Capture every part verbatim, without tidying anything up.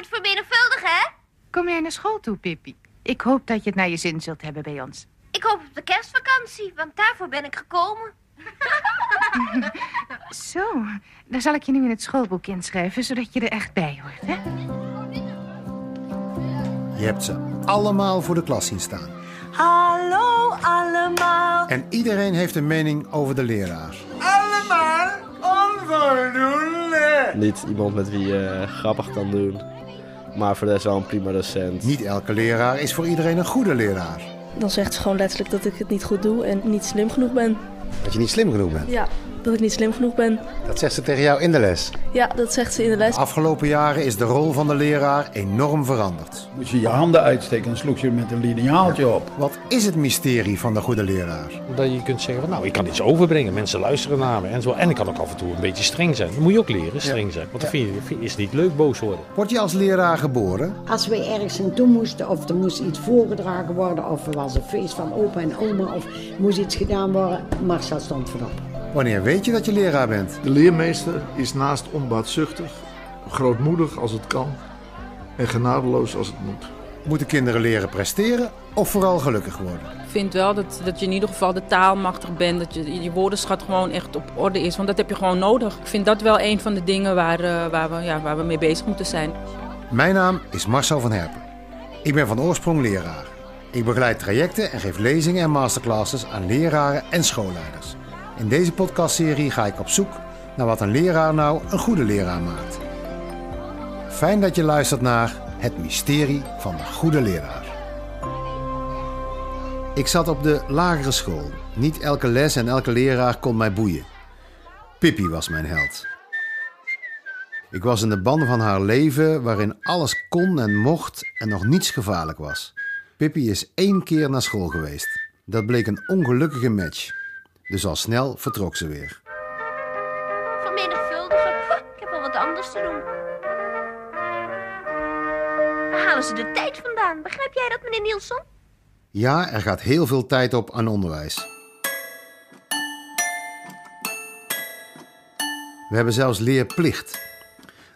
wordt vermenigvuldigen, hè? Kom jij naar school toe, Pippi? Ik hoop dat je het naar je zin zult hebben bij ons. Ik hoop op de kerstvakantie, want daarvoor ben ik gekomen. Zo, daar zal ik je nu in het schoolboek inschrijven, zodat je er echt bij hoort, hè? Je hebt ze allemaal voor de klas zien staan. Hallo allemaal. En iedereen heeft een mening over de leraar. Allemaal onvoldoende. Niet iemand met wie je uh, grappig kan doen, maar voor de rest wel een prima docent. Niet elke leraar is voor iedereen een goede leraar. Dan zegt ze gewoon letterlijk dat ik het niet goed doe en niet slim genoeg ben. Dat je niet slim genoeg bent? Ja, dat ik niet slim genoeg ben. Dat zegt ze tegen jou in de les? Ja, dat zegt ze in de les. De afgelopen jaren is de rol van de leraar enorm veranderd. Moet je je handen uitsteken en sloeg je met een liniaaltje op. Wat is het mysterie van de goede leraar? Dat je kunt zeggen, van, nou, ik kan iets overbrengen, mensen luisteren naar me en zo. En ik kan ook af en toe een beetje streng zijn. Dan moet je ook leren, streng ja. zijn. Want dan vind je, is het niet leuk boos worden. Word je als leraar geboren? Als we ergens naartoe moesten of er moest iets voorgedragen worden... of er was een feest van opa en oma of moest iets gedaan worden... Marcel stond voorop. Wanneer weet je dat je leraar bent? De leermeester is naast onbaatzuchtig, grootmoedig als het kan en genadeloos als het moet. Moeten kinderen leren presteren of vooral gelukkig worden? Ik vind wel dat, dat je in ieder geval de taalmachtig bent, dat je, je woordenschat gewoon echt op orde is, want dat heb je gewoon nodig. Ik vind dat wel een van de dingen waar, uh, waar, we, ja, waar we mee bezig moeten zijn. Mijn naam is Marcel van Herpen. Ik ben van oorsprong leraar. Ik begeleid trajecten en geef lezingen en masterclasses aan leraren en schoolleiders. In deze podcastserie ga ik op zoek naar wat een leraar nou een goede leraar maakt. Fijn dat je luistert naar Het mysterie van de goede leraar. Ik zat op de lagere school. Niet elke les en elke leraar kon mij boeien. Pippi was mijn held. Ik was in de banden van haar leven waarin alles kon en mocht en nog niets gevaarlijk was. Pippi is één keer naar school geweest. Dat bleek een ongelukkige match. Dus al snel vertrok ze weer. Vermenigvuldigen, ik heb wel wat anders te doen. Waar halen ze de tijd vandaan? Begrijp jij dat, meneer Nielsen? Ja, er gaat heel veel tijd op aan onderwijs. We hebben zelfs leerplicht.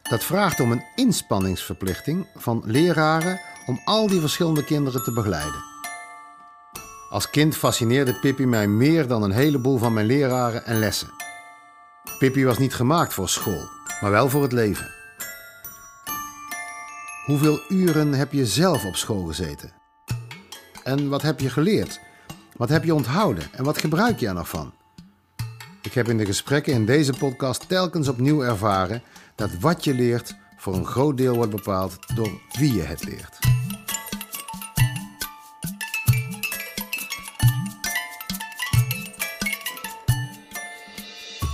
Dat vraagt om een inspanningsverplichting van leraren... om al die verschillende kinderen te begeleiden. Als kind fascineerde Pippi mij meer dan een heleboel van mijn leraren en lessen. Pippi was niet gemaakt voor school, maar wel voor het leven. Hoeveel uren heb je zelf op school gezeten? En wat heb je geleerd? Wat heb je onthouden? En wat gebruik je er nog van? Ik heb in de gesprekken in deze podcast telkens opnieuw ervaren... dat wat je leert voor een groot deel wordt bepaald door wie je het leert.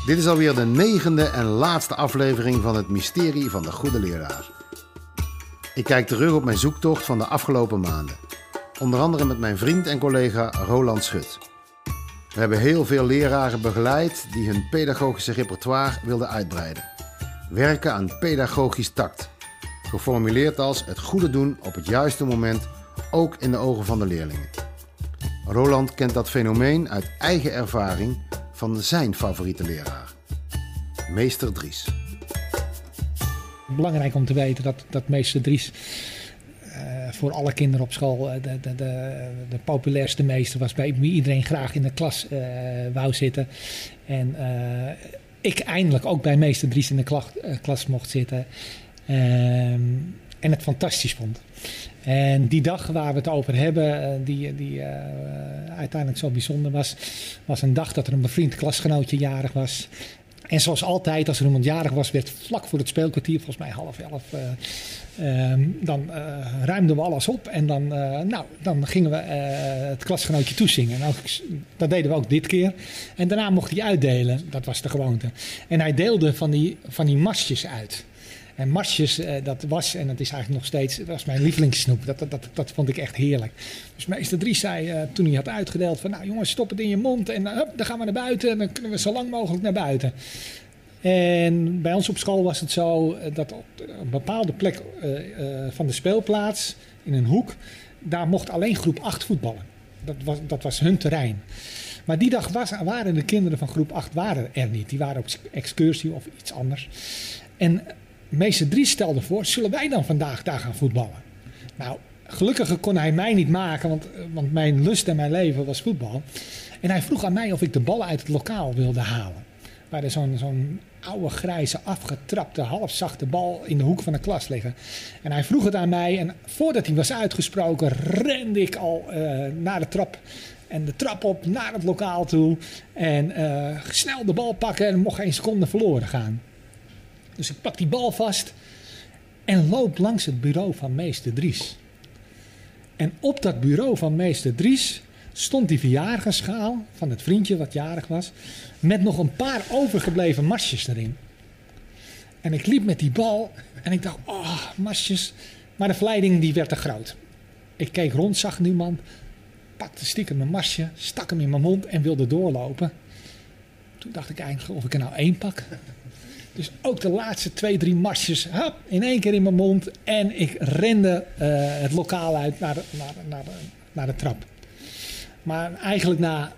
Dit is alweer de negende en laatste aflevering van Het mysterie van de goede leraar. Ik kijk terug op mijn zoektocht van de afgelopen maanden. Onder andere met mijn vriend en collega Roland Schut. We hebben heel veel leraren begeleid die hun pedagogische repertoire wilden uitbreiden. Werken aan pedagogisch tact. Geformuleerd als het goede doen op het juiste moment, ook in de ogen van de leerlingen. Roland kent dat fenomeen uit eigen ervaring... van zijn favoriete leraar, Meester Dries. Belangrijk om te weten dat, dat Meester Dries uh, voor alle kinderen op school uh, de, de, de, de populairste meester was. Bij wie iedereen graag in de klas uh, wou zitten. En uh, ik eindelijk ook bij Meester Dries in de klas, uh, klas mocht zitten. Uh, en het fantastisch vond. En die dag waar we het over hebben, die, die uh, uiteindelijk zo bijzonder was... was een dag dat er een bevriend klasgenootje jarig was. En zoals altijd, als er iemand jarig was, werd vlak voor het speelkwartier... volgens mij half elf, uh, uh, dan uh, ruimden we alles op. En dan, uh, nou, dan gingen we uh, het klasgenootje toezingen. Nou, dat deden we ook dit keer. En daarna mocht hij uitdelen, dat was de gewoonte. En hij deelde van die, van die masjes uit... En marsjes, dat was, en dat is eigenlijk nog steeds, dat was mijn lievelingssnoep. Dat, dat, dat, dat vond ik echt heerlijk. Dus Meester Dries zei, uh, toen hij had uitgedeeld, van nou jongens, stop het in je mond. En hup, dan gaan we naar buiten en dan kunnen we zo lang mogelijk naar buiten. En bij ons op school was het zo dat op een bepaalde plek uh, uh, van de speelplaats, in een hoek, daar mocht alleen groep acht voetballen. Dat was, dat was hun terrein. Maar die dag was, waren de kinderen van groep acht waren er niet. Die waren op excursie of iets anders. En... Meester Dries stelde voor, zullen wij dan vandaag daar gaan voetballen? Nou, gelukkig kon hij mij niet maken, want, want mijn lust en mijn leven was voetbal. En hij vroeg aan mij of ik de ballen uit het lokaal wilde halen. Waar er zo'n zo'n oude, grijze, afgetrapte, halfzachte bal in de hoek van de klas liggen. En hij vroeg het aan mij en voordat hij was uitgesproken rende ik al uh, naar de trap. En de trap op naar het lokaal toe. En uh, snel de bal pakken en er mocht geen seconde verloren gaan. Dus ik pak die bal vast en loop langs het bureau van Meester Dries. En op dat bureau van Meester Dries stond die verjaardagschaal van het vriendje wat jarig was, met nog een paar overgebleven marsjes erin. En ik liep met die bal en ik dacht, oh, marsjes. Maar de verleiding die werd te groot. Ik keek rond, zag niemand, pakte stiekem mijn marsje, stak hem in mijn mond en wilde doorlopen. Toen dacht ik eigenlijk of ik er nou één pak. Dus ook de laatste twee, drie marsjes, hop, in één keer in mijn mond. En ik rende uh, het lokaal uit naar de, naar, naar, de, naar de trap. Maar eigenlijk na,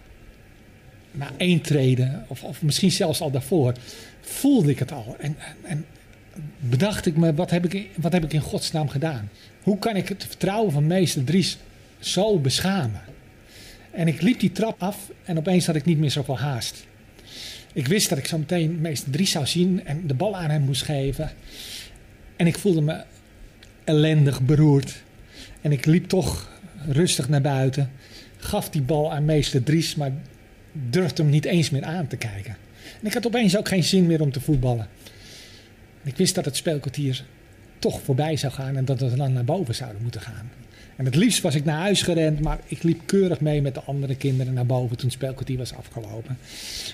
na één treden, of, of misschien zelfs al daarvoor, voelde ik het al. En, en bedacht ik me, wat heb ik, wat heb ik in godsnaam gedaan? Hoe kan ik het vertrouwen van Meester Dries zo beschamen? En ik liep die trap af en opeens had ik niet meer zoveel haast. Ik wist dat ik zo meteen Meester Dries zou zien en de bal aan hem moest geven. En ik voelde me ellendig beroerd. En ik liep toch rustig naar buiten. Gaf die bal aan Meester Dries, maar durfde hem niet eens meer aan te kijken. En ik had opeens ook geen zin meer om te voetballen. En ik wist dat het speelkwartier toch voorbij zou gaan en dat we dan naar boven zouden moeten gaan. En het liefst was ik naar huis gerend, maar ik liep keurig mee met de andere kinderen naar boven toen het speelkwartier was afgelopen.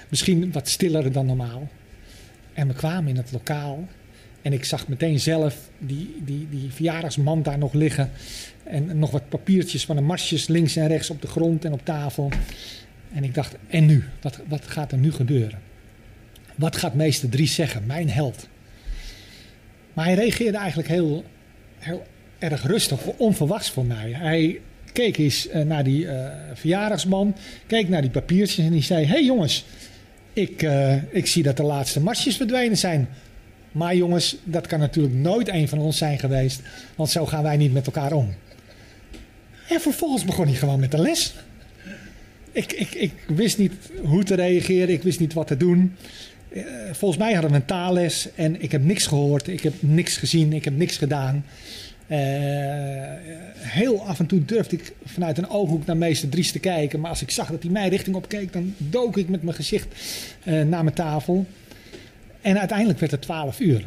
Misschien wat stiller dan normaal. En we kwamen in het lokaal en ik zag meteen zelf die, die, die verjaardagsmand daar nog liggen. En nog wat papiertjes van de marsjes links en rechts op de grond en op tafel. En ik dacht, en nu? Wat, wat gaat er nu gebeuren? Wat gaat Meester Dries zeggen? Mijn held. Maar hij reageerde eigenlijk heel, heel erg rustig, onverwachts voor mij. Hij keek eens naar die uh, verjaardagsman, keek naar die papiertjes en die zei, hé hey jongens, ik, uh, ik zie dat de laatste marsjes verdwenen zijn. Maar jongens, dat kan natuurlijk nooit een van ons zijn geweest, want zo gaan wij niet met elkaar om. En vervolgens begon hij gewoon met de les. Ik, ik, ik wist niet hoe te reageren. Ik wist niet wat te doen. Uh, volgens mij hadden we een taalles. En ik heb niks gehoord. Ik heb niks gezien. Ik heb niks gedaan. Uh, heel af en toe durfde ik vanuit een ooghoek naar Meester Dries te kijken. Maar als ik zag dat hij mijn richting op keek, dan dook ik met mijn gezicht uh, naar mijn tafel. En uiteindelijk werd het twaalf uur.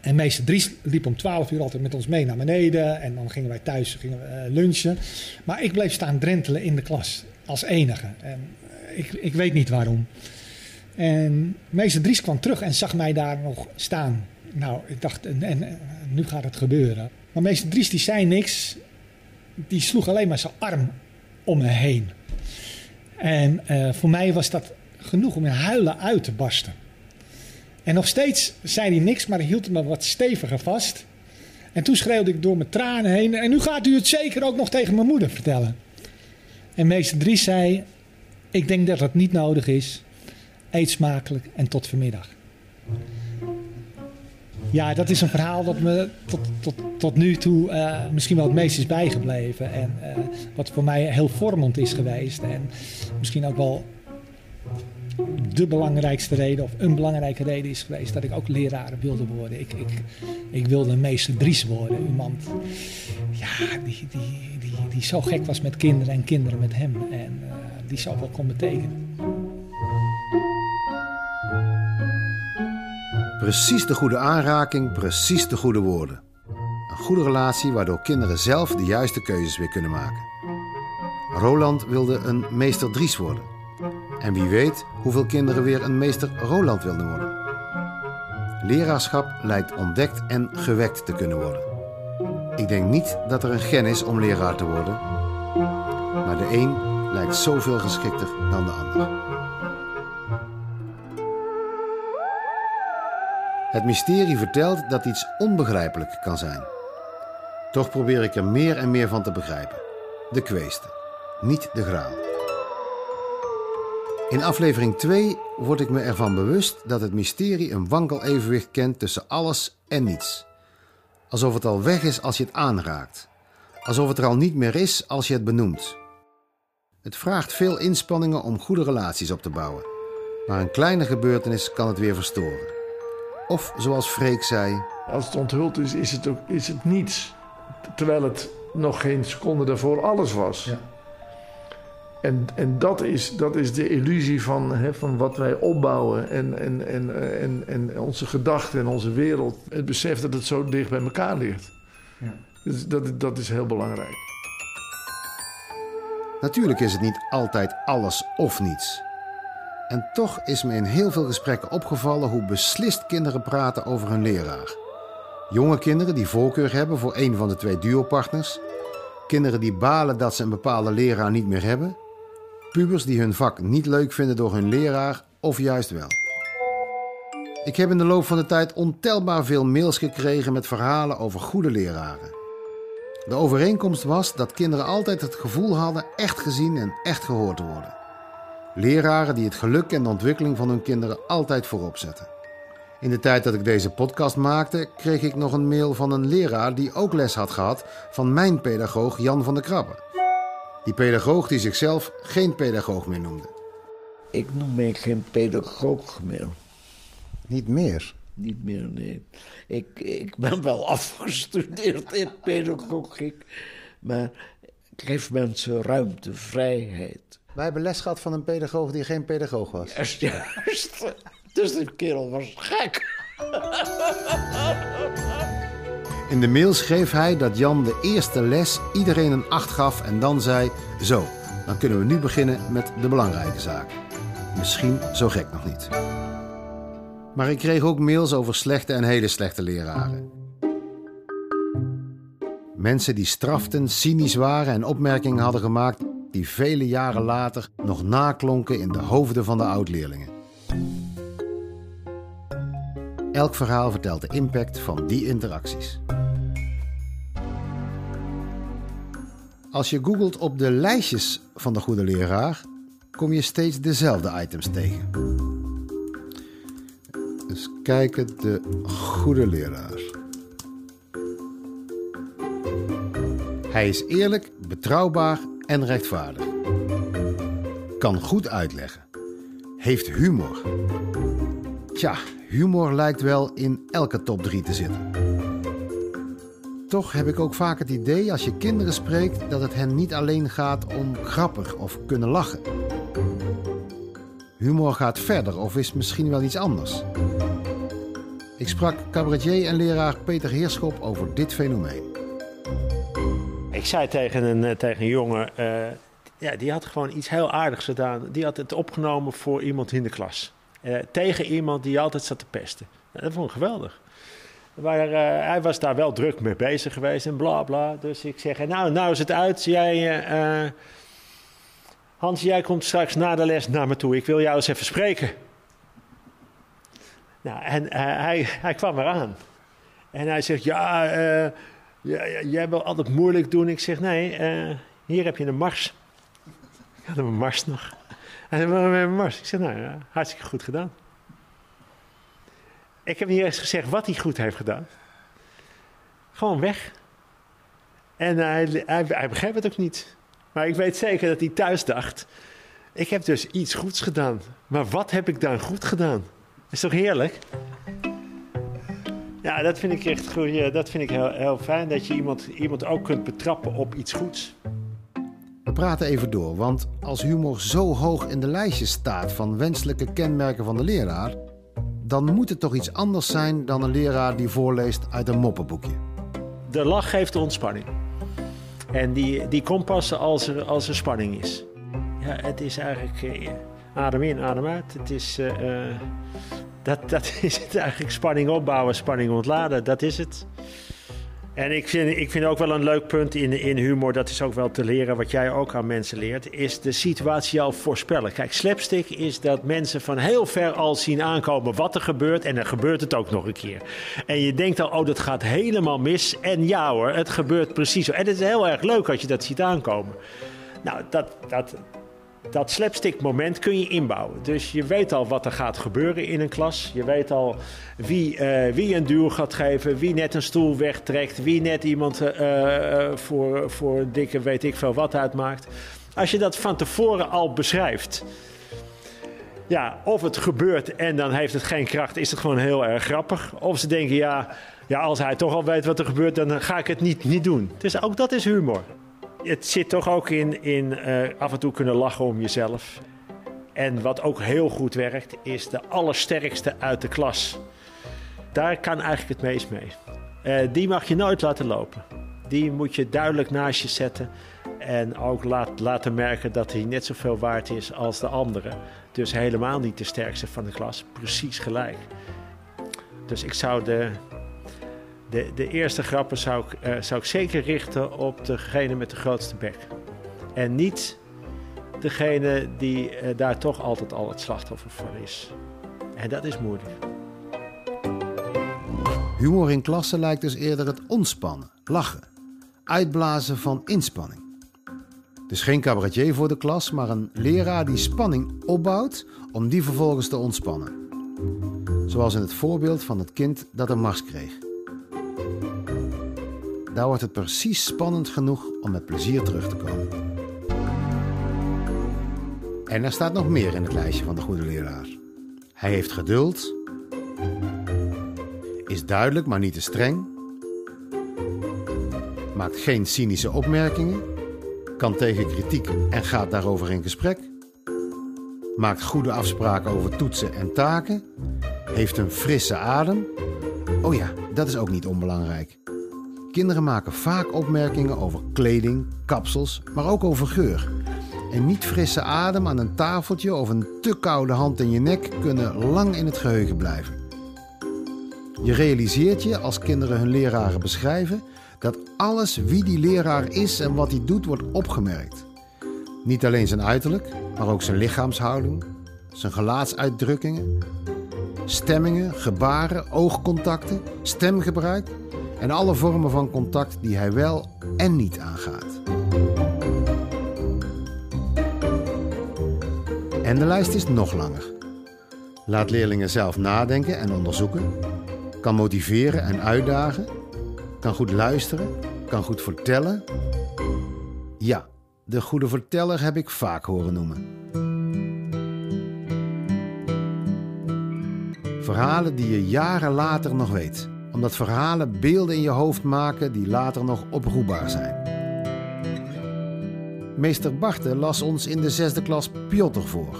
En Meester Dries liep om twaalf uur altijd met ons mee naar beneden. En dan gingen wij thuis gingen we lunchen. Maar ik bleef staan drentelen in de klas. Als enige. En ik, ik weet niet waarom. En Meester Dries kwam terug en zag mij daar nog staan. Nou, ik dacht, en, en, nu gaat het gebeuren. Maar Meester Dries die zei niks. Die sloeg alleen maar zijn arm om me heen. En uh, voor mij was dat genoeg om in huilen uit te barsten. En nog steeds zei hij niks, maar hij hield me wat steviger vast. En toen schreeuwde ik door mijn tranen heen. En nu gaat u het zeker ook nog tegen mijn moeder vertellen. En Meester Dries zei, ik denk dat dat niet nodig is. Eet smakelijk en tot vanmiddag. Ja, dat is een verhaal dat me tot, tot, tot nu toe uh, misschien wel het meest is bijgebleven. En uh, wat voor mij heel vormend is geweest. En misschien ook wel de belangrijkste reden of een belangrijke reden is geweest dat ik ook leraar wilde worden. Ik, ik, ik wilde Meester Dries worden. Iemand ja, die, die, die, die zo gek was met kinderen en kinderen met hem. En uh, die zoveel kon betekenen. Precies de goede aanraking, precies de goede woorden. Een goede relatie waardoor kinderen zelf de juiste keuzes weer kunnen maken. Roland wilde een Meester Dries worden. En wie weet hoeveel kinderen weer een Meester Roland wilden worden. Leraarschap lijkt ontdekt en gewekt te kunnen worden. Ik denk niet dat er een gen is om leraar te worden. Maar de een lijkt zoveel geschikter dan de ander. Het mysterie vertelt dat iets onbegrijpelijk kan zijn. Toch probeer ik er meer en meer van te begrijpen. De kweesten, niet de graan. In aflevering twee word ik me ervan bewust dat het mysterie een wankel evenwicht kent tussen alles en niets. Alsof het al weg is als je het aanraakt. Alsof het er al niet meer is als je het benoemt. Het vraagt veel inspanningen om goede relaties op te bouwen. Maar een kleine gebeurtenis kan het weer verstoren. Of zoals Freek zei... Als het onthuld is, is het, ook, is het niets. Terwijl het nog geen seconde daarvoor alles was. Ja. En, en dat, is, dat is de illusie van, hè, van wat wij opbouwen. En, en, en, en, en onze gedachten en onze wereld. Het besef dat het zo dicht bij elkaar ligt. Ja. Dus dat, dat is heel belangrijk. Natuurlijk is het niet altijd alles of niets. En toch is me in heel veel gesprekken opgevallen hoe beslist kinderen praten over hun leraar. Jonge kinderen die voorkeur hebben voor een van de twee duopartners. Kinderen die balen dat ze een bepaalde leraar niet meer hebben. Pubers die hun vak niet leuk vinden door hun leraar, of juist wel. Ik heb in de loop van de tijd ontelbaar veel mails gekregen met verhalen over goede leraren. De overeenkomst was dat kinderen altijd het gevoel hadden echt gezien en echt gehoord te worden. Leraren die het geluk en de ontwikkeling van hun kinderen altijd voorop zetten. In de tijd dat ik deze podcast maakte, kreeg ik nog een mail van een leraar die ook les had gehad van mijn pedagoog Jan van de Krabbe. Die pedagoog die zichzelf geen pedagoog meer noemde. Ik noem mij geen pedagoog meer. Niet meer? Niet meer, nee. Ik, ik ben wel afgestudeerd in pedagogiek, maar ik geef mensen ruimte, vrijheid. Wij hebben les gehad van een pedagoog die geen pedagoog was. Juist, juist. Dus die kerel was gek. In de mail schreef hij dat Jan de eerste les iedereen een acht gaf en dan zei... Zo, dan kunnen we nu beginnen met de belangrijke zaak. Misschien zo gek nog niet. Maar ik kreeg ook mails over slechte en hele slechte leraren. Mensen die straften, cynisch waren en opmerkingen hadden gemaakt... die vele jaren later nog naklonken in de hoofden van de oud-leerlingen. Elk verhaal vertelt de impact van die interacties. Als je googelt op de lijstjes van de goede leraar... kom je steeds dezelfde items tegen. Dus kijken, de goede leraar. Hij is eerlijk, betrouwbaar... en rechtvaardig. Kan goed uitleggen. Heeft humor. Tja, humor lijkt wel in elke top drie te zitten. Toch heb ik ook vaak het idee als je kinderen spreekt... dat het hen niet alleen gaat om grappig of kunnen lachen. Humor gaat verder of is misschien wel iets anders. Ik sprak cabaretier en leraar Peter Heerschop over dit fenomeen. Ik zei tegen een, tegen een jongen, uh, ja, die had gewoon iets heel aardigs gedaan. Die had het opgenomen voor iemand in de klas. Uh, tegen iemand die altijd zat te pesten. Nou, dat vond ik geweldig. Maar uh, hij was daar wel druk mee bezig geweest en bla bla. Dus ik zeg, nou, nou is het uit. Jij, uh, Hans, jij komt straks na de les naar me toe. Ik wil jou eens even spreken. Nou, en uh, hij, hij kwam eraan. En hij zegt, ja... Uh, Ja, ja, jij wil altijd moeilijk doen. Ik zeg, nee, uh, hier heb je een mars. Ik had een mars nog. Hij zei, waarom heb je een mars? Ik zeg, nou ja, hartstikke goed gedaan. Ik heb niet eens gezegd wat hij goed heeft gedaan. Gewoon weg. En uh, hij, hij, hij begreep het ook niet. Maar ik weet zeker dat hij thuis dacht... ik heb dus iets goeds gedaan. Maar wat heb ik dan goed gedaan? Dat is toch heerlijk? Ja, dat vind ik echt goed. Dat vind ik heel, heel fijn, dat je iemand, iemand ook kunt betrappen op iets goeds. We praten even door, want als humor zo hoog in de lijstjes staat... van wenselijke kenmerken van de leraar... dan moet het toch iets anders zijn dan een leraar die voorleest uit een moppenboekje. De lach geeft de ontspanning. En die, die komt pas als er, als er spanning is. Ja, het is eigenlijk eh, adem in, adem uit. Het is... Uh, uh, Dat, dat is het eigenlijk, spanning opbouwen, spanning ontladen, dat is het. En ik vind, ik vind ook wel een leuk punt in, in humor, dat is ook wel te leren, wat jij ook aan mensen leert, is de situatie al voorspellen. Kijk, slapstick is dat mensen van heel ver al zien aankomen wat er gebeurt en dan gebeurt het ook nog een keer. En je denkt al, oh, dat gaat helemaal mis en ja hoor, het gebeurt precies zo. En het is heel erg leuk als je dat ziet aankomen. Nou, dat... dat Dat slapstick moment kun je inbouwen. Dus je weet al wat er gaat gebeuren in een klas. Je weet al wie, uh, wie een duw gaat geven, wie net een stoel wegtrekt, wie net iemand uh, uh, voor, voor dikke weet ik veel wat uitmaakt. Als je dat van tevoren al beschrijft, ja, of het gebeurt en dan heeft het geen kracht, is het gewoon heel erg grappig. Of ze denken, ja, ja als hij toch al weet wat er gebeurt, dan ga ik het niet, niet doen. Dus ook dat is humor. Het zit toch ook in, in uh, af en toe kunnen lachen om jezelf. En wat ook heel goed werkt, is de allersterkste uit de klas. Daar kan eigenlijk het meest mee. Uh, die mag je nooit laten lopen. Die moet je duidelijk naast je zetten. En ook laat, laten merken dat hij net zoveel waard is als de anderen. Dus helemaal niet de sterkste van de klas. Precies gelijk. Dus ik zou de... De, de eerste grappen zou ik, uh, zou ik zeker richten op degene met de grootste bek. En niet degene die uh, daar toch altijd al het slachtoffer van is. En dat is moeilijk. Humor in klassen lijkt dus eerder het ontspannen, lachen. Uitblazen van inspanning. Dus geen cabaretier voor de klas, maar een leraar die spanning opbouwt om die vervolgens te ontspannen. Zoals in het voorbeeld van het kind dat een mars kreeg. Daar wordt het precies spannend genoeg om met plezier terug te komen. En er staat nog meer in het lijstje van de goede leraar. Hij heeft geduld. Is duidelijk, maar niet te streng. Maakt geen cynische opmerkingen. Kan tegen kritiek en gaat daarover in gesprek. Maakt goede afspraken over toetsen en taken. Heeft een frisse adem. Oh ja, dat is ook niet onbelangrijk. Kinderen maken vaak opmerkingen over kleding, kapsels, maar ook over geur. Een niet frisse adem aan een tafeltje of een te koude hand in je nek kunnen lang in het geheugen blijven. Je realiseert je als kinderen hun leraren beschrijven dat alles wie die leraar is en wat hij doet wordt opgemerkt. Niet alleen zijn uiterlijk, maar ook zijn lichaamshouding, zijn gelaatsuitdrukkingen, stemmingen, gebaren, oogcontacten, stemgebruik. En alle vormen van contact die hij wel en niet aangaat. En de lijst is nog langer. Laat leerlingen zelf nadenken en onderzoeken. Kan motiveren en uitdagen. Kan goed luisteren. Kan goed vertellen. Ja, de goede verteller heb ik vaak horen noemen. Verhalen die je jaren later nog weet. Omdat verhalen beelden in je hoofd maken die later nog oproepbaar zijn. Meester Barthe las ons in de zesde klas Piotr voor.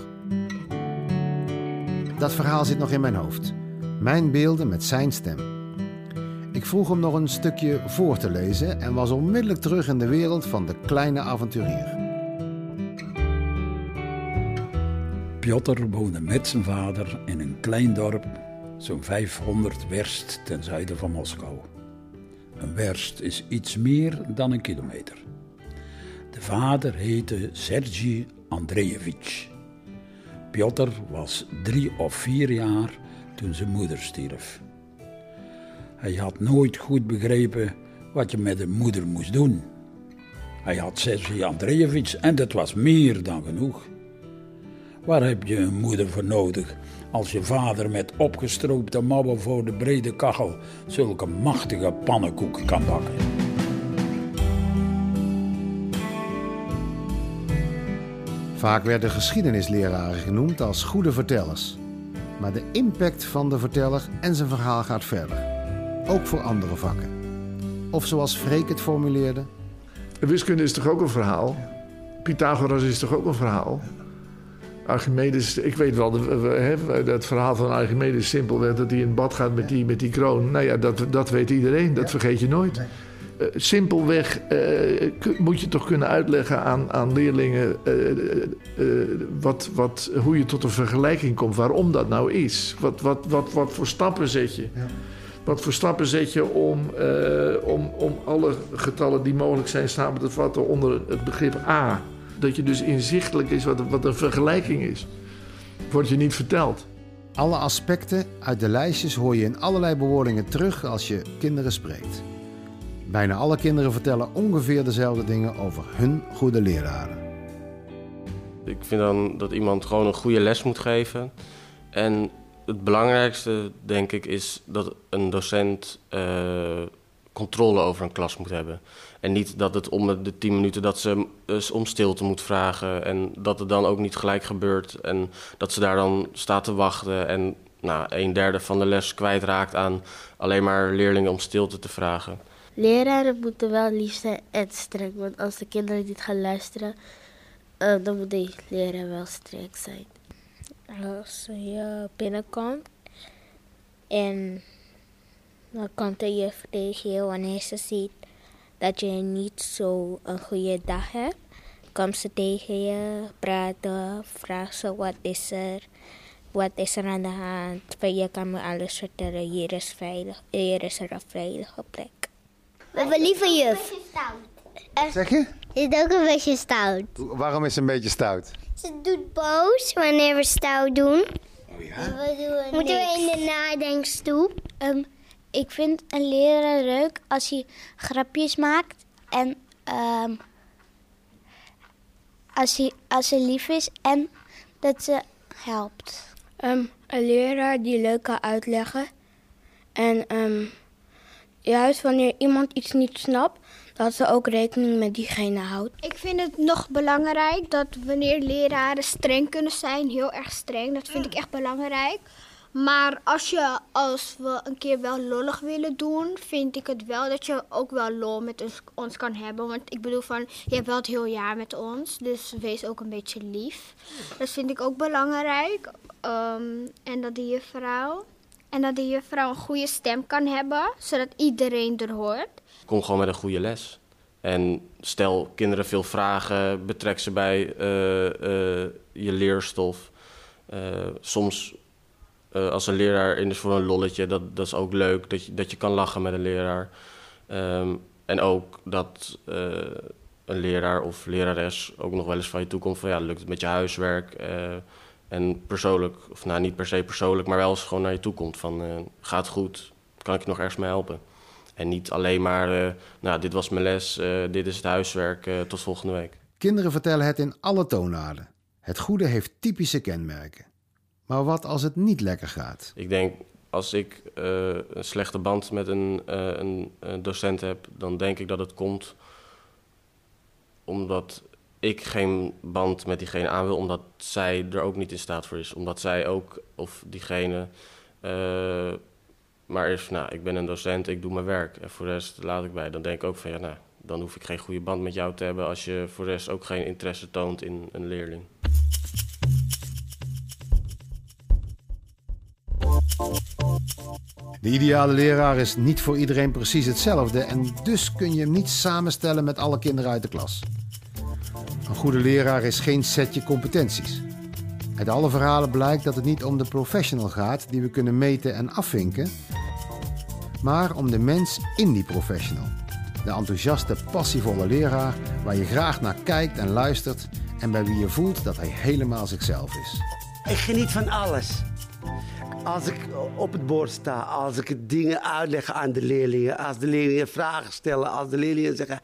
Dat verhaal zit nog in mijn hoofd. Mijn beelden met zijn stem. Ik vroeg hem nog een stukje voor te lezen en was onmiddellijk terug in de wereld van de kleine avonturier. Piotr woonde met zijn vader in een klein dorp. Zo'n vijfhonderd werst ten zuiden van Moskou. Een werst is iets meer dan een kilometer. De vader heette Sergej Andrejevitsj. Piotr was drie of vier jaar toen zijn moeder stierf. Hij had nooit goed begrepen wat je met een moeder moest doen. Hij had Sergej Andrejevitsj en dat was meer dan genoeg. Waar heb je een moeder voor nodig? Als je vader met opgestroopte mouwen voor de brede kachel zulke machtige pannenkoeken kan bakken. Vaak werden geschiedenisleraren genoemd als goede vertellers. Maar de impact van de verteller en zijn verhaal gaat verder. Ook voor andere vakken. Of zoals Freek het formuleerde. Wiskunde is toch ook een verhaal? Pythagoras is toch ook een verhaal? Archimedes, ik weet wel, het verhaal van Archimedes simpelweg dat hij in het bad gaat met die, met die kroon. Nou ja, dat, dat weet iedereen, dat vergeet je nooit. Uh, simpelweg uh, moet je toch kunnen uitleggen aan, aan leerlingen uh, uh, wat, wat, hoe je tot een vergelijking komt, waarom dat nou is. Wat, wat, wat, wat voor stappen zet je? Ja. Wat voor stappen zet je om, uh, om, om alle getallen die mogelijk zijn samen te vatten onder het begrip A? Dat je dus inzichtelijk is wat, wat een vergelijking is. Wordt je niet verteld. Alle aspecten uit de lijstjes hoor je in allerlei bewoordingen terug als je kinderen spreekt. Bijna alle kinderen vertellen ongeveer dezelfde dingen over hun goede leraren. Ik vind dan dat iemand gewoon een goede les moet geven. En het belangrijkste, denk ik, is dat een docent uh, controle over een klas moet hebben. En niet dat het om de tien minuten dat ze om stilte moet vragen. En dat het dan ook niet gelijk gebeurt. En dat ze daar dan staat te wachten. En nou, een derde van de les kwijtraakt aan alleen maar leerlingen om stilte te vragen. Leraren moeten wel lief zijn en streng. Want als de kinderen niet gaan luisteren, uh, dan moet die leraar wel streng zijn. Als je binnenkomt en dan kan de juf tegen je wanneer ze ziet dat je niet zo een goede dag hebt. Komt ze tegen je, praten, vraagt ze wat is er, wat is er aan de hand. Je kan me alles vertellen, hier is, veilig, hier is er een veilige plek. We hebben lieve juf. Zeg je? Ze is ook een beetje stout. Waarom is ze een beetje stout? Ze doet boos wanneer we stout doen. Oh ja? We doen Moeten niks. we in de nadenkstoel? Um, ik vind een leraar leuk als hij grapjes maakt. En um, als, hij, als ze lief is en dat ze helpt. Um, een leraar die leuk kan uitleggen. En um, juist wanneer iemand iets niet snapt, dat ze ook rekening met diegene houdt. Ik vind het nog belangrijk dat wanneer leraren streng kunnen zijn, heel erg streng, dat vind ik echt belangrijk. Maar als, je, als we een keer wel lollig willen doen, vind ik het wel dat je ook wel lol met ons, ons kan hebben. Want ik bedoel van, je hebt wel het heel jaar met ons, dus wees ook een beetje lief. Dat vind ik ook belangrijk. Um, en dat de juffrouw... En dat de juffrouw een goede stem kan hebben, zodat iedereen er hoort. Kom gewoon met een goede les. En stel kinderen veel vragen, betrek ze bij uh, uh, je leerstof. Uh, soms uh, als een leraar in is voor een lolletje, dat, dat is ook leuk. Dat je, dat je kan lachen met een leraar. Um, en ook dat uh, een leraar of lerares ook nog wel eens van je toe komt van ja, lukt het met je huiswerk... Uh, En persoonlijk, of nou niet per se persoonlijk, maar wel eens gewoon naar je toe komt. Van, uh, gaat goed, kan ik je nog ergens mee helpen? En niet alleen maar, uh, nou, dit was mijn les, uh, dit is het huiswerk, uh, tot volgende week. Kinderen vertellen het in alle toonaarden. Het goede heeft typische kenmerken. Maar wat als het niet lekker gaat? Ik denk, als ik uh, een slechte band met een, uh, een, een docent heb, dan denk ik dat het komt omdat... ik geen band met diegene aan wil, omdat zij er ook niet in staat voor is. Omdat zij ook, of diegene, uh, maar is, nou, ik ben een docent, ik doe mijn werk. En voor de rest laat ik bij. Dan denk ik ook van, ja, nou, dan hoef ik geen goede band met jou te hebben... als je voor de rest ook geen interesse toont in een leerling. De ideale leraar is niet voor iedereen precies hetzelfde... en dus kun je hem niet samenstellen met alle kinderen uit de klas. Een goede leraar is geen setje competenties. Uit alle verhalen blijkt dat het niet om de professional gaat... die we kunnen meten en afvinken... maar om de mens in die professional. De enthousiaste, passievolle leraar... waar je graag naar kijkt en luistert... en bij wie je voelt dat hij helemaal zichzelf is. Ik geniet van alles. Als ik op het bord sta, als ik dingen uitleg aan de leerlingen... als de leerlingen vragen stellen, als de leerlingen zeggen...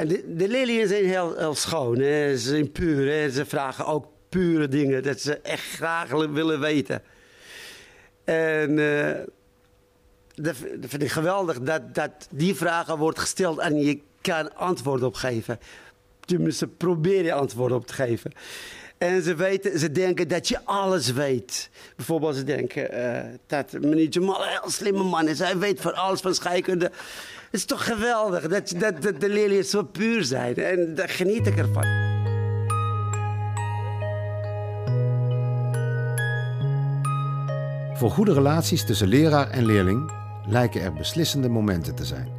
En de, de leerlingen zijn heel, heel schoon, hè. Ze zijn puur, hè. Ze vragen ook pure dingen, dat ze echt graag willen weten. En uh, dat vind ik geweldig dat, dat die vragen worden gesteld en je kan antwoord op geven. Tenminste, probeer je antwoord op te geven. En ze, weten, ze denken dat je alles weet. Bijvoorbeeld ze denken uh, dat meneer Jamal een heel slimme man is. Hij weet van alles van scheikunde. Het is toch geweldig dat, dat, dat de leerlingen zo puur zijn. En daar geniet ik ervan. Voor goede relaties tussen leraar en leerling lijken er beslissende momenten te zijn.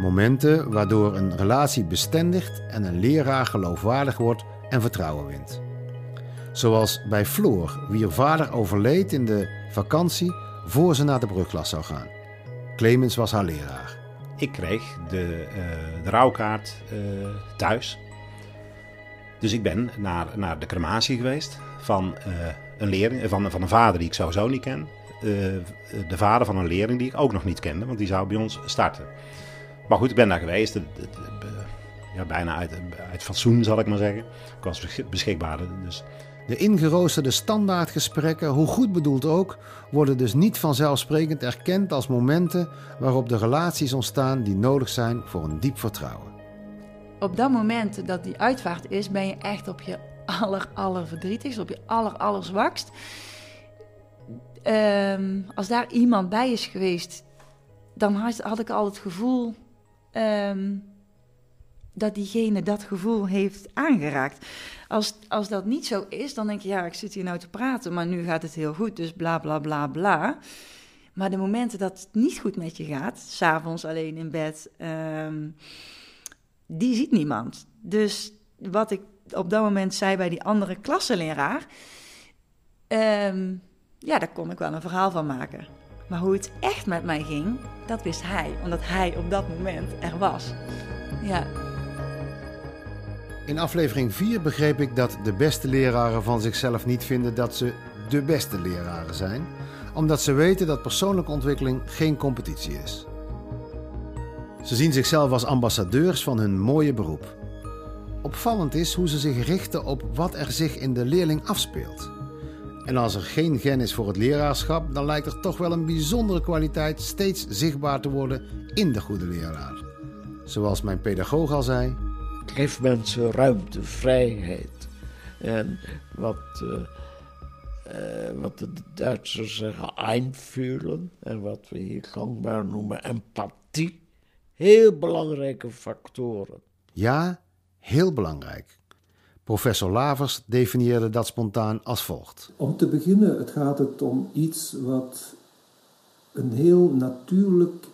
Momenten waardoor een relatie bestendigt en een leraar geloofwaardig wordt... en vertrouwen wint. Zoals bij Floor, wier vader overleed in de vakantie voor ze naar de brugklas zou gaan. Clemens was haar leraar. Ik kreeg de, uh, de rouwkaart uh, thuis. Dus ik ben naar, naar de crematie geweest van, uh, een leerling, van, van een vader die ik sowieso niet ken. Uh, de vader van een leerling die ik ook nog niet kende, want die zou bij ons starten. Maar goed, ik ben daar geweest. De, de, de, ja, bijna uit, uit fatsoen, zal ik maar zeggen. Ik was beschikbaar. Dus. De ingeroosterde standaardgesprekken, hoe goed bedoeld ook, worden dus niet vanzelfsprekend erkend als momenten waarop de relaties ontstaan die nodig zijn voor een diep vertrouwen. Op dat moment dat die uitvaart is, ben je echt op je aller, aller verdrietigst, op je aller, aller zwakst. Um, als daar iemand bij is geweest, dan had, had ik al het gevoel um, dat diegene dat gevoel heeft aangeraakt. Als, als dat niet zo is, dan denk je, ja, ik zit hier nou te praten, maar nu gaat het heel goed, dus bla, bla, bla, bla. Maar de momenten dat het niet goed met je gaat, 's avonds alleen in bed, um, die ziet niemand. Dus wat ik op dat moment zei bij die andere klassenleraar, um, ja, daar kon ik wel een verhaal van maken. Maar hoe het echt met mij ging, dat wist hij, omdat hij op dat moment er was. Ja. In aflevering vier begreep ik dat de beste leraren van zichzelf niet vinden dat ze de beste leraren zijn, omdat ze weten dat persoonlijke ontwikkeling geen competitie is. Ze zien zichzelf als ambassadeurs van hun mooie beroep. Opvallend is hoe ze zich richten op wat er zich in de leerling afspeelt. En als er geen gen is voor het leraarschap, dan lijkt er toch wel een bijzondere kwaliteit steeds zichtbaar te worden in de goede leraar. Zoals mijn pedagoog al zei: geef mensen ruimte, vrijheid. En wat, uh, uh, wat de Duitsers zeggen, einfühlen, en wat we hier gangbaar noemen empathie. Heel belangrijke factoren. Ja, heel belangrijk. Professor Lavers definieerde dat spontaan als volgt. Om te beginnen het gaat het om iets wat een heel natuurlijk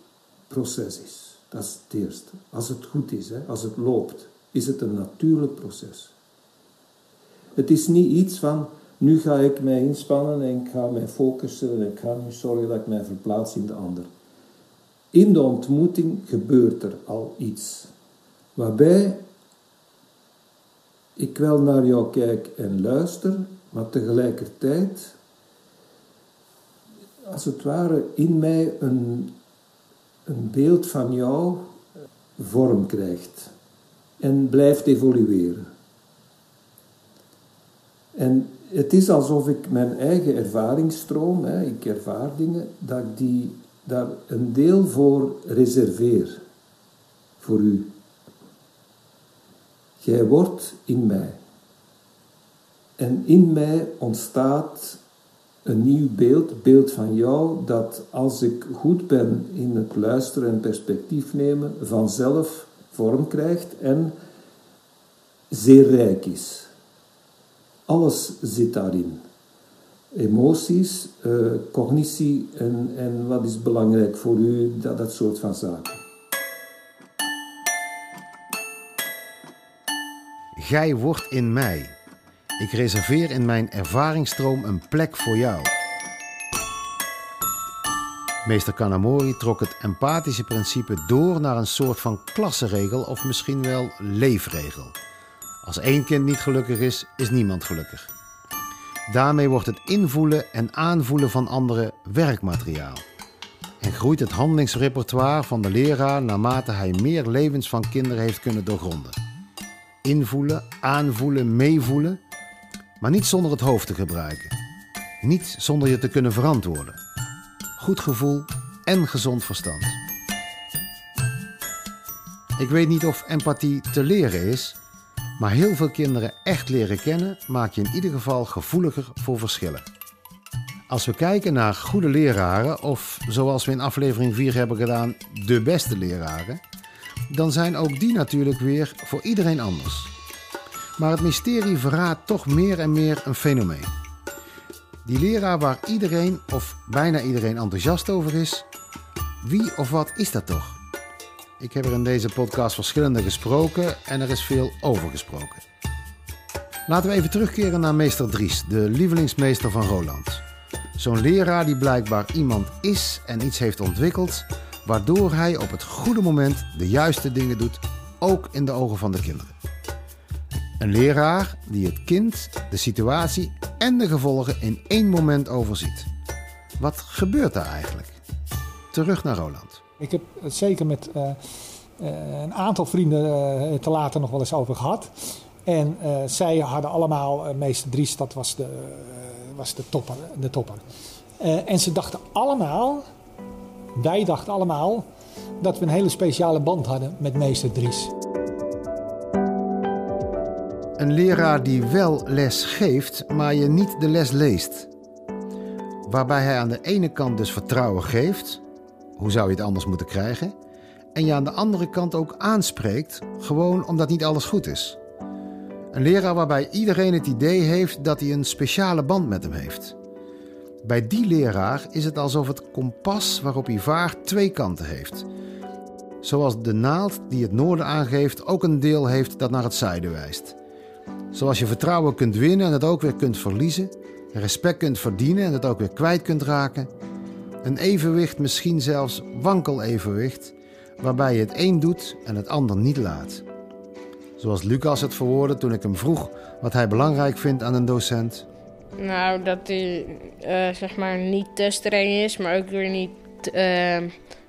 proces is. Dat is het eerste. Als het goed is, hè, als het loopt, is het een natuurlijk proces. Het is niet iets van, nu ga ik mij inspannen en ik ga mij focussen en ik ga nu zorgen dat ik mij verplaats in de ander. In de ontmoeting gebeurt er al iets. Waarbij ik wel naar jou kijk en luister, maar tegelijkertijd, als het ware, in mij een, een beeld van jou vorm krijgt en blijft evolueren. En het is alsof ik mijn eigen ervaringsstroom, hè, ik ervaar dingen, dat ik die, daar een deel voor reserveer, voor u. Jij wordt in mij. En in mij ontstaat een nieuw beeld, beeld van jou, dat als ik goed ben in het luisteren en perspectief nemen, vanzelf vorm krijgt en zeer rijk is. Alles zit daarin. Emoties, eh, cognitie en, en wat is belangrijk voor u, dat, dat soort van zaken. Jij wordt in mij. Ik reserveer in mijn ervaringsstroom een plek voor jou. Meester Kanamori trok het empathische principe door naar een soort van klassenregel of misschien wel leefregel. Als één kind niet gelukkig is, is niemand gelukkig. Daarmee wordt het invoelen en aanvoelen van anderen werkmateriaal. En groeit het handelingsrepertoire van de leraar naarmate hij meer levens van kinderen heeft kunnen doorgronden. Invoelen, aanvoelen, meevoelen, maar niet zonder het hoofd te gebruiken. Niet zonder je te kunnen verantwoorden. Goed gevoel en gezond verstand. Ik weet niet of empathie te leren is, maar heel veel kinderen echt leren kennen maakt je in ieder geval gevoeliger voor verschillen. Als we kijken naar goede leraren, of zoals we in aflevering vier hebben gedaan, de beste leraren, dan zijn ook die natuurlijk weer voor iedereen anders. Maar het mysterie verraadt toch meer en meer een fenomeen. Die leraar waar iedereen of bijna iedereen enthousiast over is, wie of wat is dat toch? Ik heb er in deze podcast verschillende gesproken en er is veel over gesproken. Laten we even terugkeren naar meester Dries, de lievelingsmeester van Roland. Zo'n leraar die blijkbaar iemand is en iets heeft ontwikkeld, waardoor hij op het goede moment de juiste dingen doet, ook in de ogen van de kinderen. Een leraar die het kind, de situatie en de gevolgen in één moment overziet. Wat gebeurt daar eigenlijk? Terug naar Roland. Ik heb zeker met uh, uh, een aantal vrienden uh, het er later nog wel eens over gehad. En uh, zij hadden allemaal, uh, meester Dries, dat was de, uh, was de topper. De topper. Uh, en ze dachten allemaal, wij dachten allemaal, dat we een hele speciale band hadden met meester Dries. Een leraar die wel les geeft, maar je niet de les leest. Waarbij hij aan de ene kant dus vertrouwen geeft, hoe zou je het anders moeten krijgen, en je aan de andere kant ook aanspreekt, gewoon omdat niet alles goed is. Een leraar waarbij iedereen het idee heeft dat hij een speciale band met hem heeft. Bij die leraar is het alsof het kompas waarop hij vaart twee kanten heeft. Zoals de naald die het noorden aangeeft ook een deel heeft dat naar het zuiden wijst. Zoals je vertrouwen kunt winnen en het ook weer kunt verliezen, respect kunt verdienen en het ook weer kwijt kunt raken. Een evenwicht, misschien zelfs wankelevenwicht, waarbij je het een doet en het ander niet laat. Zoals Lucas het verwoordde toen ik hem vroeg wat hij belangrijk vindt aan een docent. Nou, dat hij uh, zeg maar niet te streng is, maar ook weer niet uh,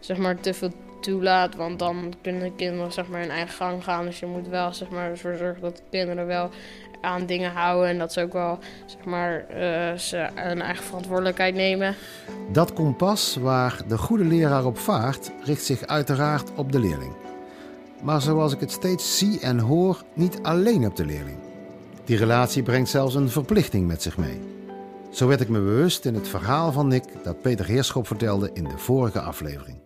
zeg maar te veel toelaat. Want dan kunnen de kinderen zeg maar hun eigen gang gaan. Dus je moet wel zeg maar ervoor zorgen dat de kinderen wel aan dingen houden. En dat ze ook wel zeg maar uh, ze hun eigen verantwoordelijkheid nemen. Dat kompas waar de goede leraar op vaart, richt zich uiteraard op de leerling. Maar zoals ik het steeds zie en hoor, niet alleen op de leerling. Die relatie brengt zelfs een verplichting met zich mee. Zo werd ik me bewust in het verhaal van Nick dat Peter Heerschop vertelde in de vorige aflevering.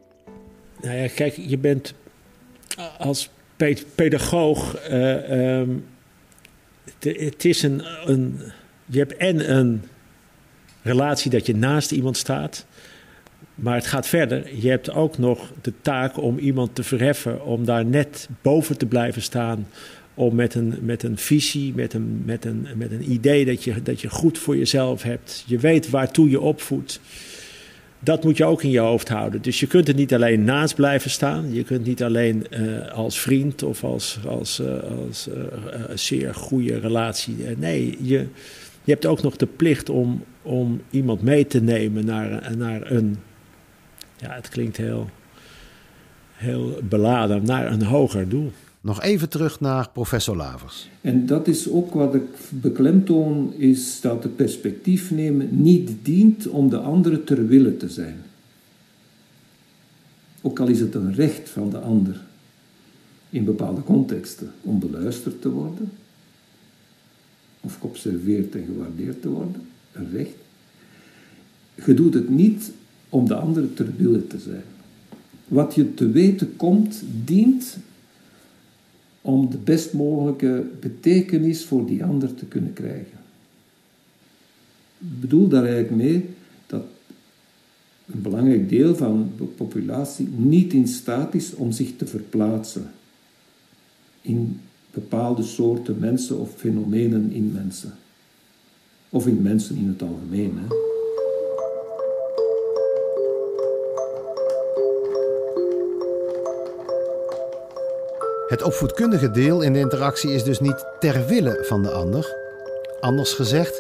Nou ja, kijk, je bent als pe- pedagoog... Uh, um, te, het is een, een... Je hebt en een relatie dat je naast iemand staat... Maar het gaat verder. Je hebt ook nog de taak om iemand te verheffen, om daar net boven te blijven staan, om met een, met een visie, met een, met een, met een idee dat je, dat je goed voor jezelf hebt. Je weet waartoe je opvoedt. Dat moet je ook in je hoofd houden. Dus je kunt er niet alleen naast blijven staan. Je kunt niet alleen uh, als vriend of als, als, uh, als uh, een zeer goede relatie. Nee, je, je hebt ook nog de plicht om, om iemand mee te nemen naar, naar een... Ja, het klinkt heel, heel beladen, naar een hoger doel. Nog even terug naar professor Lavers. En dat is ook wat ik beklemtoon, is dat het perspectief nemen niet dient om de andere ter wille te zijn. Ook al is het een recht van de ander, in bepaalde contexten, om beluisterd te worden, of geobserveerd en gewaardeerd te worden, een recht. Je doet het niet om de andere ter wille te zijn. Wat je te weten komt, dient om de best mogelijke betekenis voor die ander te kunnen krijgen. Ik bedoel daar eigenlijk mee dat een belangrijk deel van de populatie niet in staat is om zich te verplaatsen in bepaalde soorten mensen of fenomenen in mensen. Of in mensen in het algemeen, hè. Het opvoedkundige deel in de interactie is dus niet ter wille van de ander. Anders gezegd,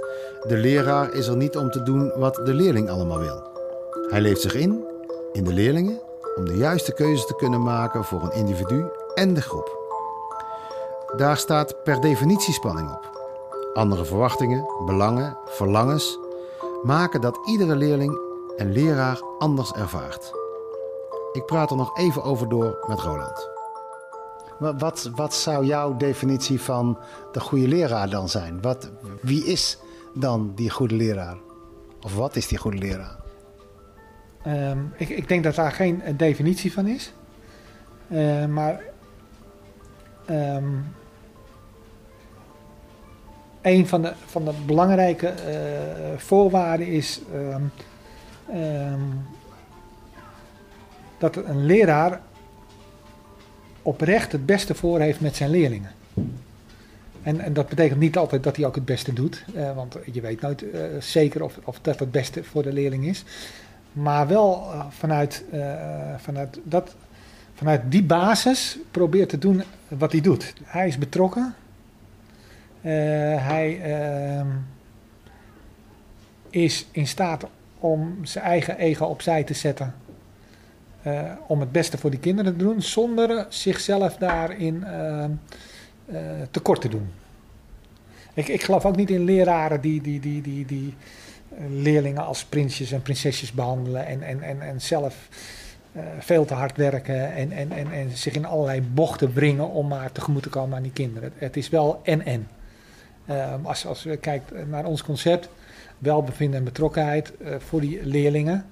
de leraar is er niet om te doen wat de leerling allemaal wil. Hij leeft zich in, in de leerlingen, om de juiste keuze te kunnen maken voor een individu en de groep. Daar staat per definitie spanning op. Andere verwachtingen, belangen, verlangens maken dat iedere leerling en leraar anders ervaart. Ik praat er nog even over door met Roland. Wat, wat zou jouw definitie van de goede leraar dan zijn? Wat, wie is dan die goede leraar? Of wat is die goede leraar? Um, ik, ik denk dat daar geen definitie van is. Uh, maar... Um, een van de, van de belangrijke uh, voorwaarden is... Um, um, dat een leraar... oprecht het beste voor heeft met zijn leerlingen. En, en dat betekent niet altijd dat hij ook het beste doet. Eh, want je weet nooit eh, zeker of, of dat het beste voor de leerling is. Maar wel uh, vanuit, uh, vanuit, dat, vanuit die basis probeert te doen wat hij doet. Hij is betrokken. Uh, hij uh, is in staat om zijn eigen ego opzij te zetten. uh, om het beste voor die kinderen te doen, zonder zichzelf daarin uh, uh, tekort te doen. Ik, ik geloof ook niet in leraren die, die, die, die, die leerlingen als prinsjes en prinsesjes behandelen en, en, en, en zelf uh, veel te hard werken en, en, en, en zich in allerlei bochten wringen om maar tegemoet te komen aan die kinderen. Het is wel en-en. Uh, als, als we kijken naar ons concept, welbevinden en betrokkenheid uh, voor die leerlingen,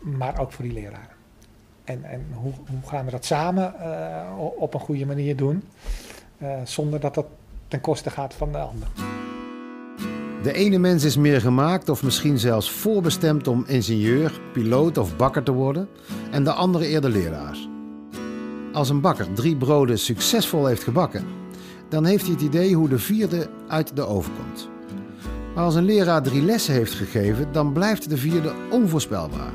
maar ook voor die leraren. En, en hoe, hoe gaan we dat samen uh, op een goede manier doen, uh, zonder dat dat ten koste gaat van de ander. De ene mens is meer gemaakt of misschien zelfs voorbestemd om ingenieur, piloot of bakker te worden en de andere eerder leraar. Als een bakker drie broden succesvol heeft gebakken, dan heeft hij het idee hoe de vierde uit de oven komt. Maar als een leraar drie lessen heeft gegeven, dan blijft de vierde onvoorspelbaar.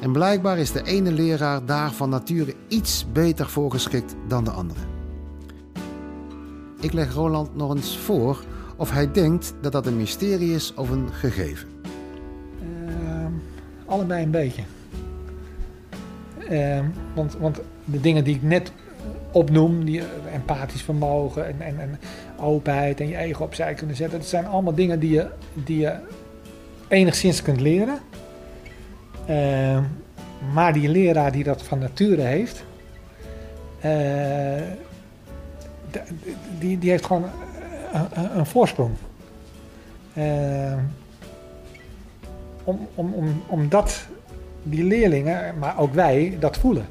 En blijkbaar is de ene leraar daar van nature iets beter voor geschikt dan de andere. Ik leg Roland nog eens voor of hij denkt dat dat een mysterie is of een gegeven. Uh, allebei een beetje. Uh, want, want de dingen die ik net opnoem, die empathisch vermogen en, en, en openheid en je ego opzij kunnen zetten, dat zijn allemaal dingen die je, die je enigszins kunt leren. Uh, maar die leraar die dat van nature heeft, uh, die, die heeft gewoon een, een voorsprong. Uh, om, om, om, omdat die leerlingen, maar ook wij, dat voelen.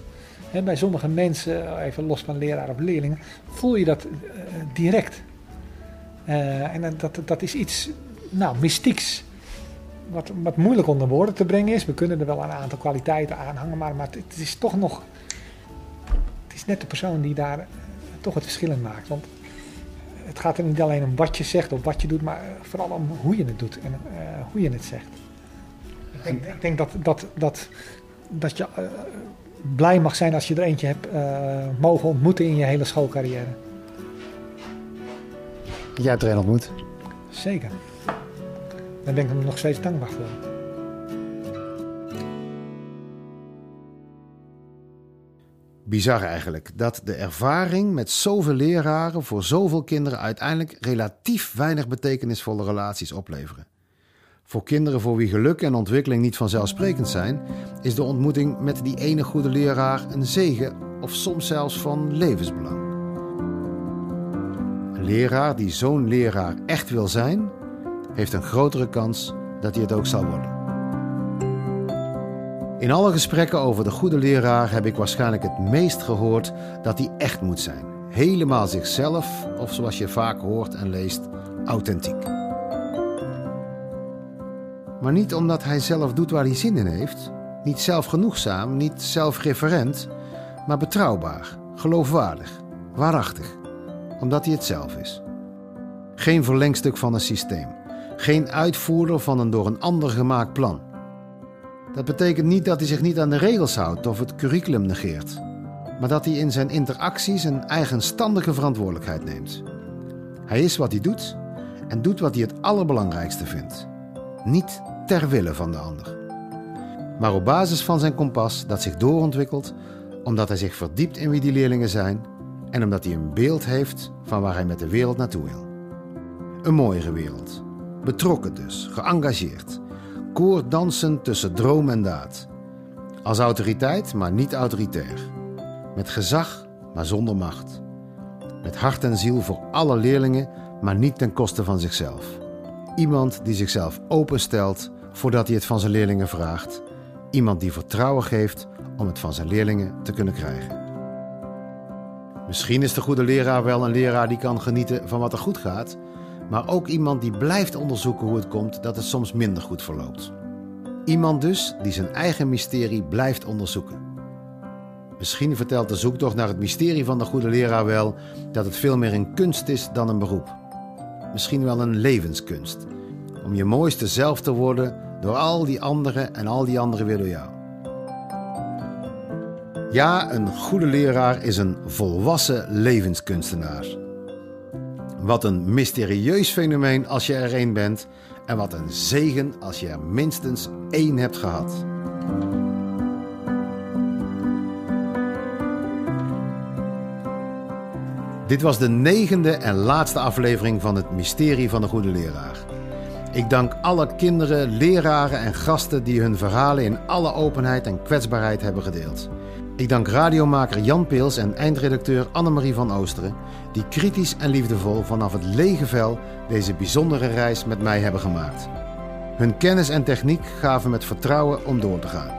He, bij sommige mensen, even los van leraar of leerlingen, voel je dat uh, direct. Uh, en dat, dat is iets, nou, mystieks. Wat, wat moeilijk onder woorden te brengen is. We kunnen er wel een aantal kwaliteiten aan hangen, maar, maar het is toch nog... Het is net de persoon die daar toch het verschil in maakt. Want het gaat er niet alleen om wat je zegt of wat je doet, maar vooral om hoe je het doet en uh, hoe je het zegt. Ik denk, ik denk dat, dat, dat, dat je... Uh, blij mag zijn als je er eentje hebt uh, mogen ontmoeten in je hele schoolcarrière. Jij hebt er een ontmoet? Zeker. Daar ben ik hem nog steeds dankbaar voor. Bizar eigenlijk dat de ervaring met zoveel leraren voor zoveel kinderen uiteindelijk relatief weinig betekenisvolle relaties opleveren. Voor kinderen voor wie geluk en ontwikkeling niet vanzelfsprekend zijn, is de ontmoeting met die ene goede leraar een zegen of soms zelfs van levensbelang. Een leraar die zo'n leraar echt wil zijn, heeft een grotere kans dat hij het ook zal worden. In alle gesprekken over de goede leraar heb ik waarschijnlijk het meest gehoord dat hij echt moet zijn. Helemaal zichzelf of zoals je vaak hoort en leest, authentiek. Maar niet omdat hij zelf doet waar hij zin in heeft, niet zelfgenoegzaam, niet zelfreferent, maar betrouwbaar, geloofwaardig, waarachtig, omdat hij het zelf is. Geen verlengstuk van een systeem, geen uitvoerder van een door een ander gemaakt plan. Dat betekent niet dat hij zich niet aan de regels houdt of het curriculum negeert, maar dat hij in zijn interacties een eigenstandige verantwoordelijkheid neemt. Hij is wat hij doet en doet wat hij het allerbelangrijkste vindt. Niet ter wille van de ander. Maar op basis van zijn kompas dat zich doorontwikkelt, omdat hij zich verdiept in wie die leerlingen zijn en omdat hij een beeld heeft van waar hij met de wereld naartoe wil. Een mooiere wereld. Betrokken dus, geëngageerd. Koorddansend tussen droom en daad. Als autoriteit, maar niet autoritair. Met gezag, maar zonder macht. Met hart en ziel voor alle leerlingen, maar niet ten koste van zichzelf. Iemand die zichzelf openstelt voordat hij het van zijn leerlingen vraagt. Iemand die vertrouwen geeft om het van zijn leerlingen te kunnen krijgen. Misschien is de goede leraar wel een leraar die kan genieten van wat er goed gaat, maar ook iemand die blijft onderzoeken hoe het komt dat het soms minder goed verloopt. Iemand dus die zijn eigen mysterie blijft onderzoeken. Misschien vertelt de zoektocht naar het mysterie van de goede leraar wel dat het veel meer een kunst is dan een beroep. Misschien wel een levenskunst. Om je mooiste zelf te worden door al die anderen en al die anderen weer door jou. Ja, een goede leraar is een volwassen levenskunstenaar. Wat een mysterieus fenomeen als je er één bent. En wat een zegen als je er minstens één hebt gehad. Dit was de negende en laatste aflevering van Het mysterie van de goede leraar. Ik dank alle kinderen, leraren en gasten die hun verhalen in alle openheid en kwetsbaarheid hebben gedeeld. Ik dank radiomaker Jan Peels en eindredacteur Annemarie van Oosteren, die kritisch en liefdevol vanaf het lege vel deze bijzondere reis met mij hebben gemaakt. Hun kennis en techniek gaven me het vertrouwen om door te gaan.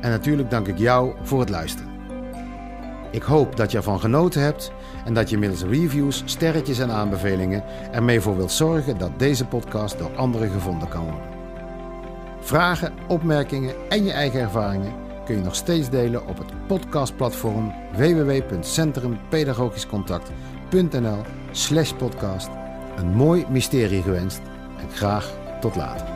En natuurlijk dank ik jou voor het luisteren. Ik hoop dat je ervan genoten hebt en dat je middels reviews, sterretjes en aanbevelingen ermee voor wilt zorgen dat deze podcast door anderen gevonden kan worden. Vragen, opmerkingen en je eigen ervaringen kun je nog steeds delen op het podcastplatform w w w punt centrumpedagogischcontact punt n l slash podcast. Een mooi mysterie gewenst en graag tot later.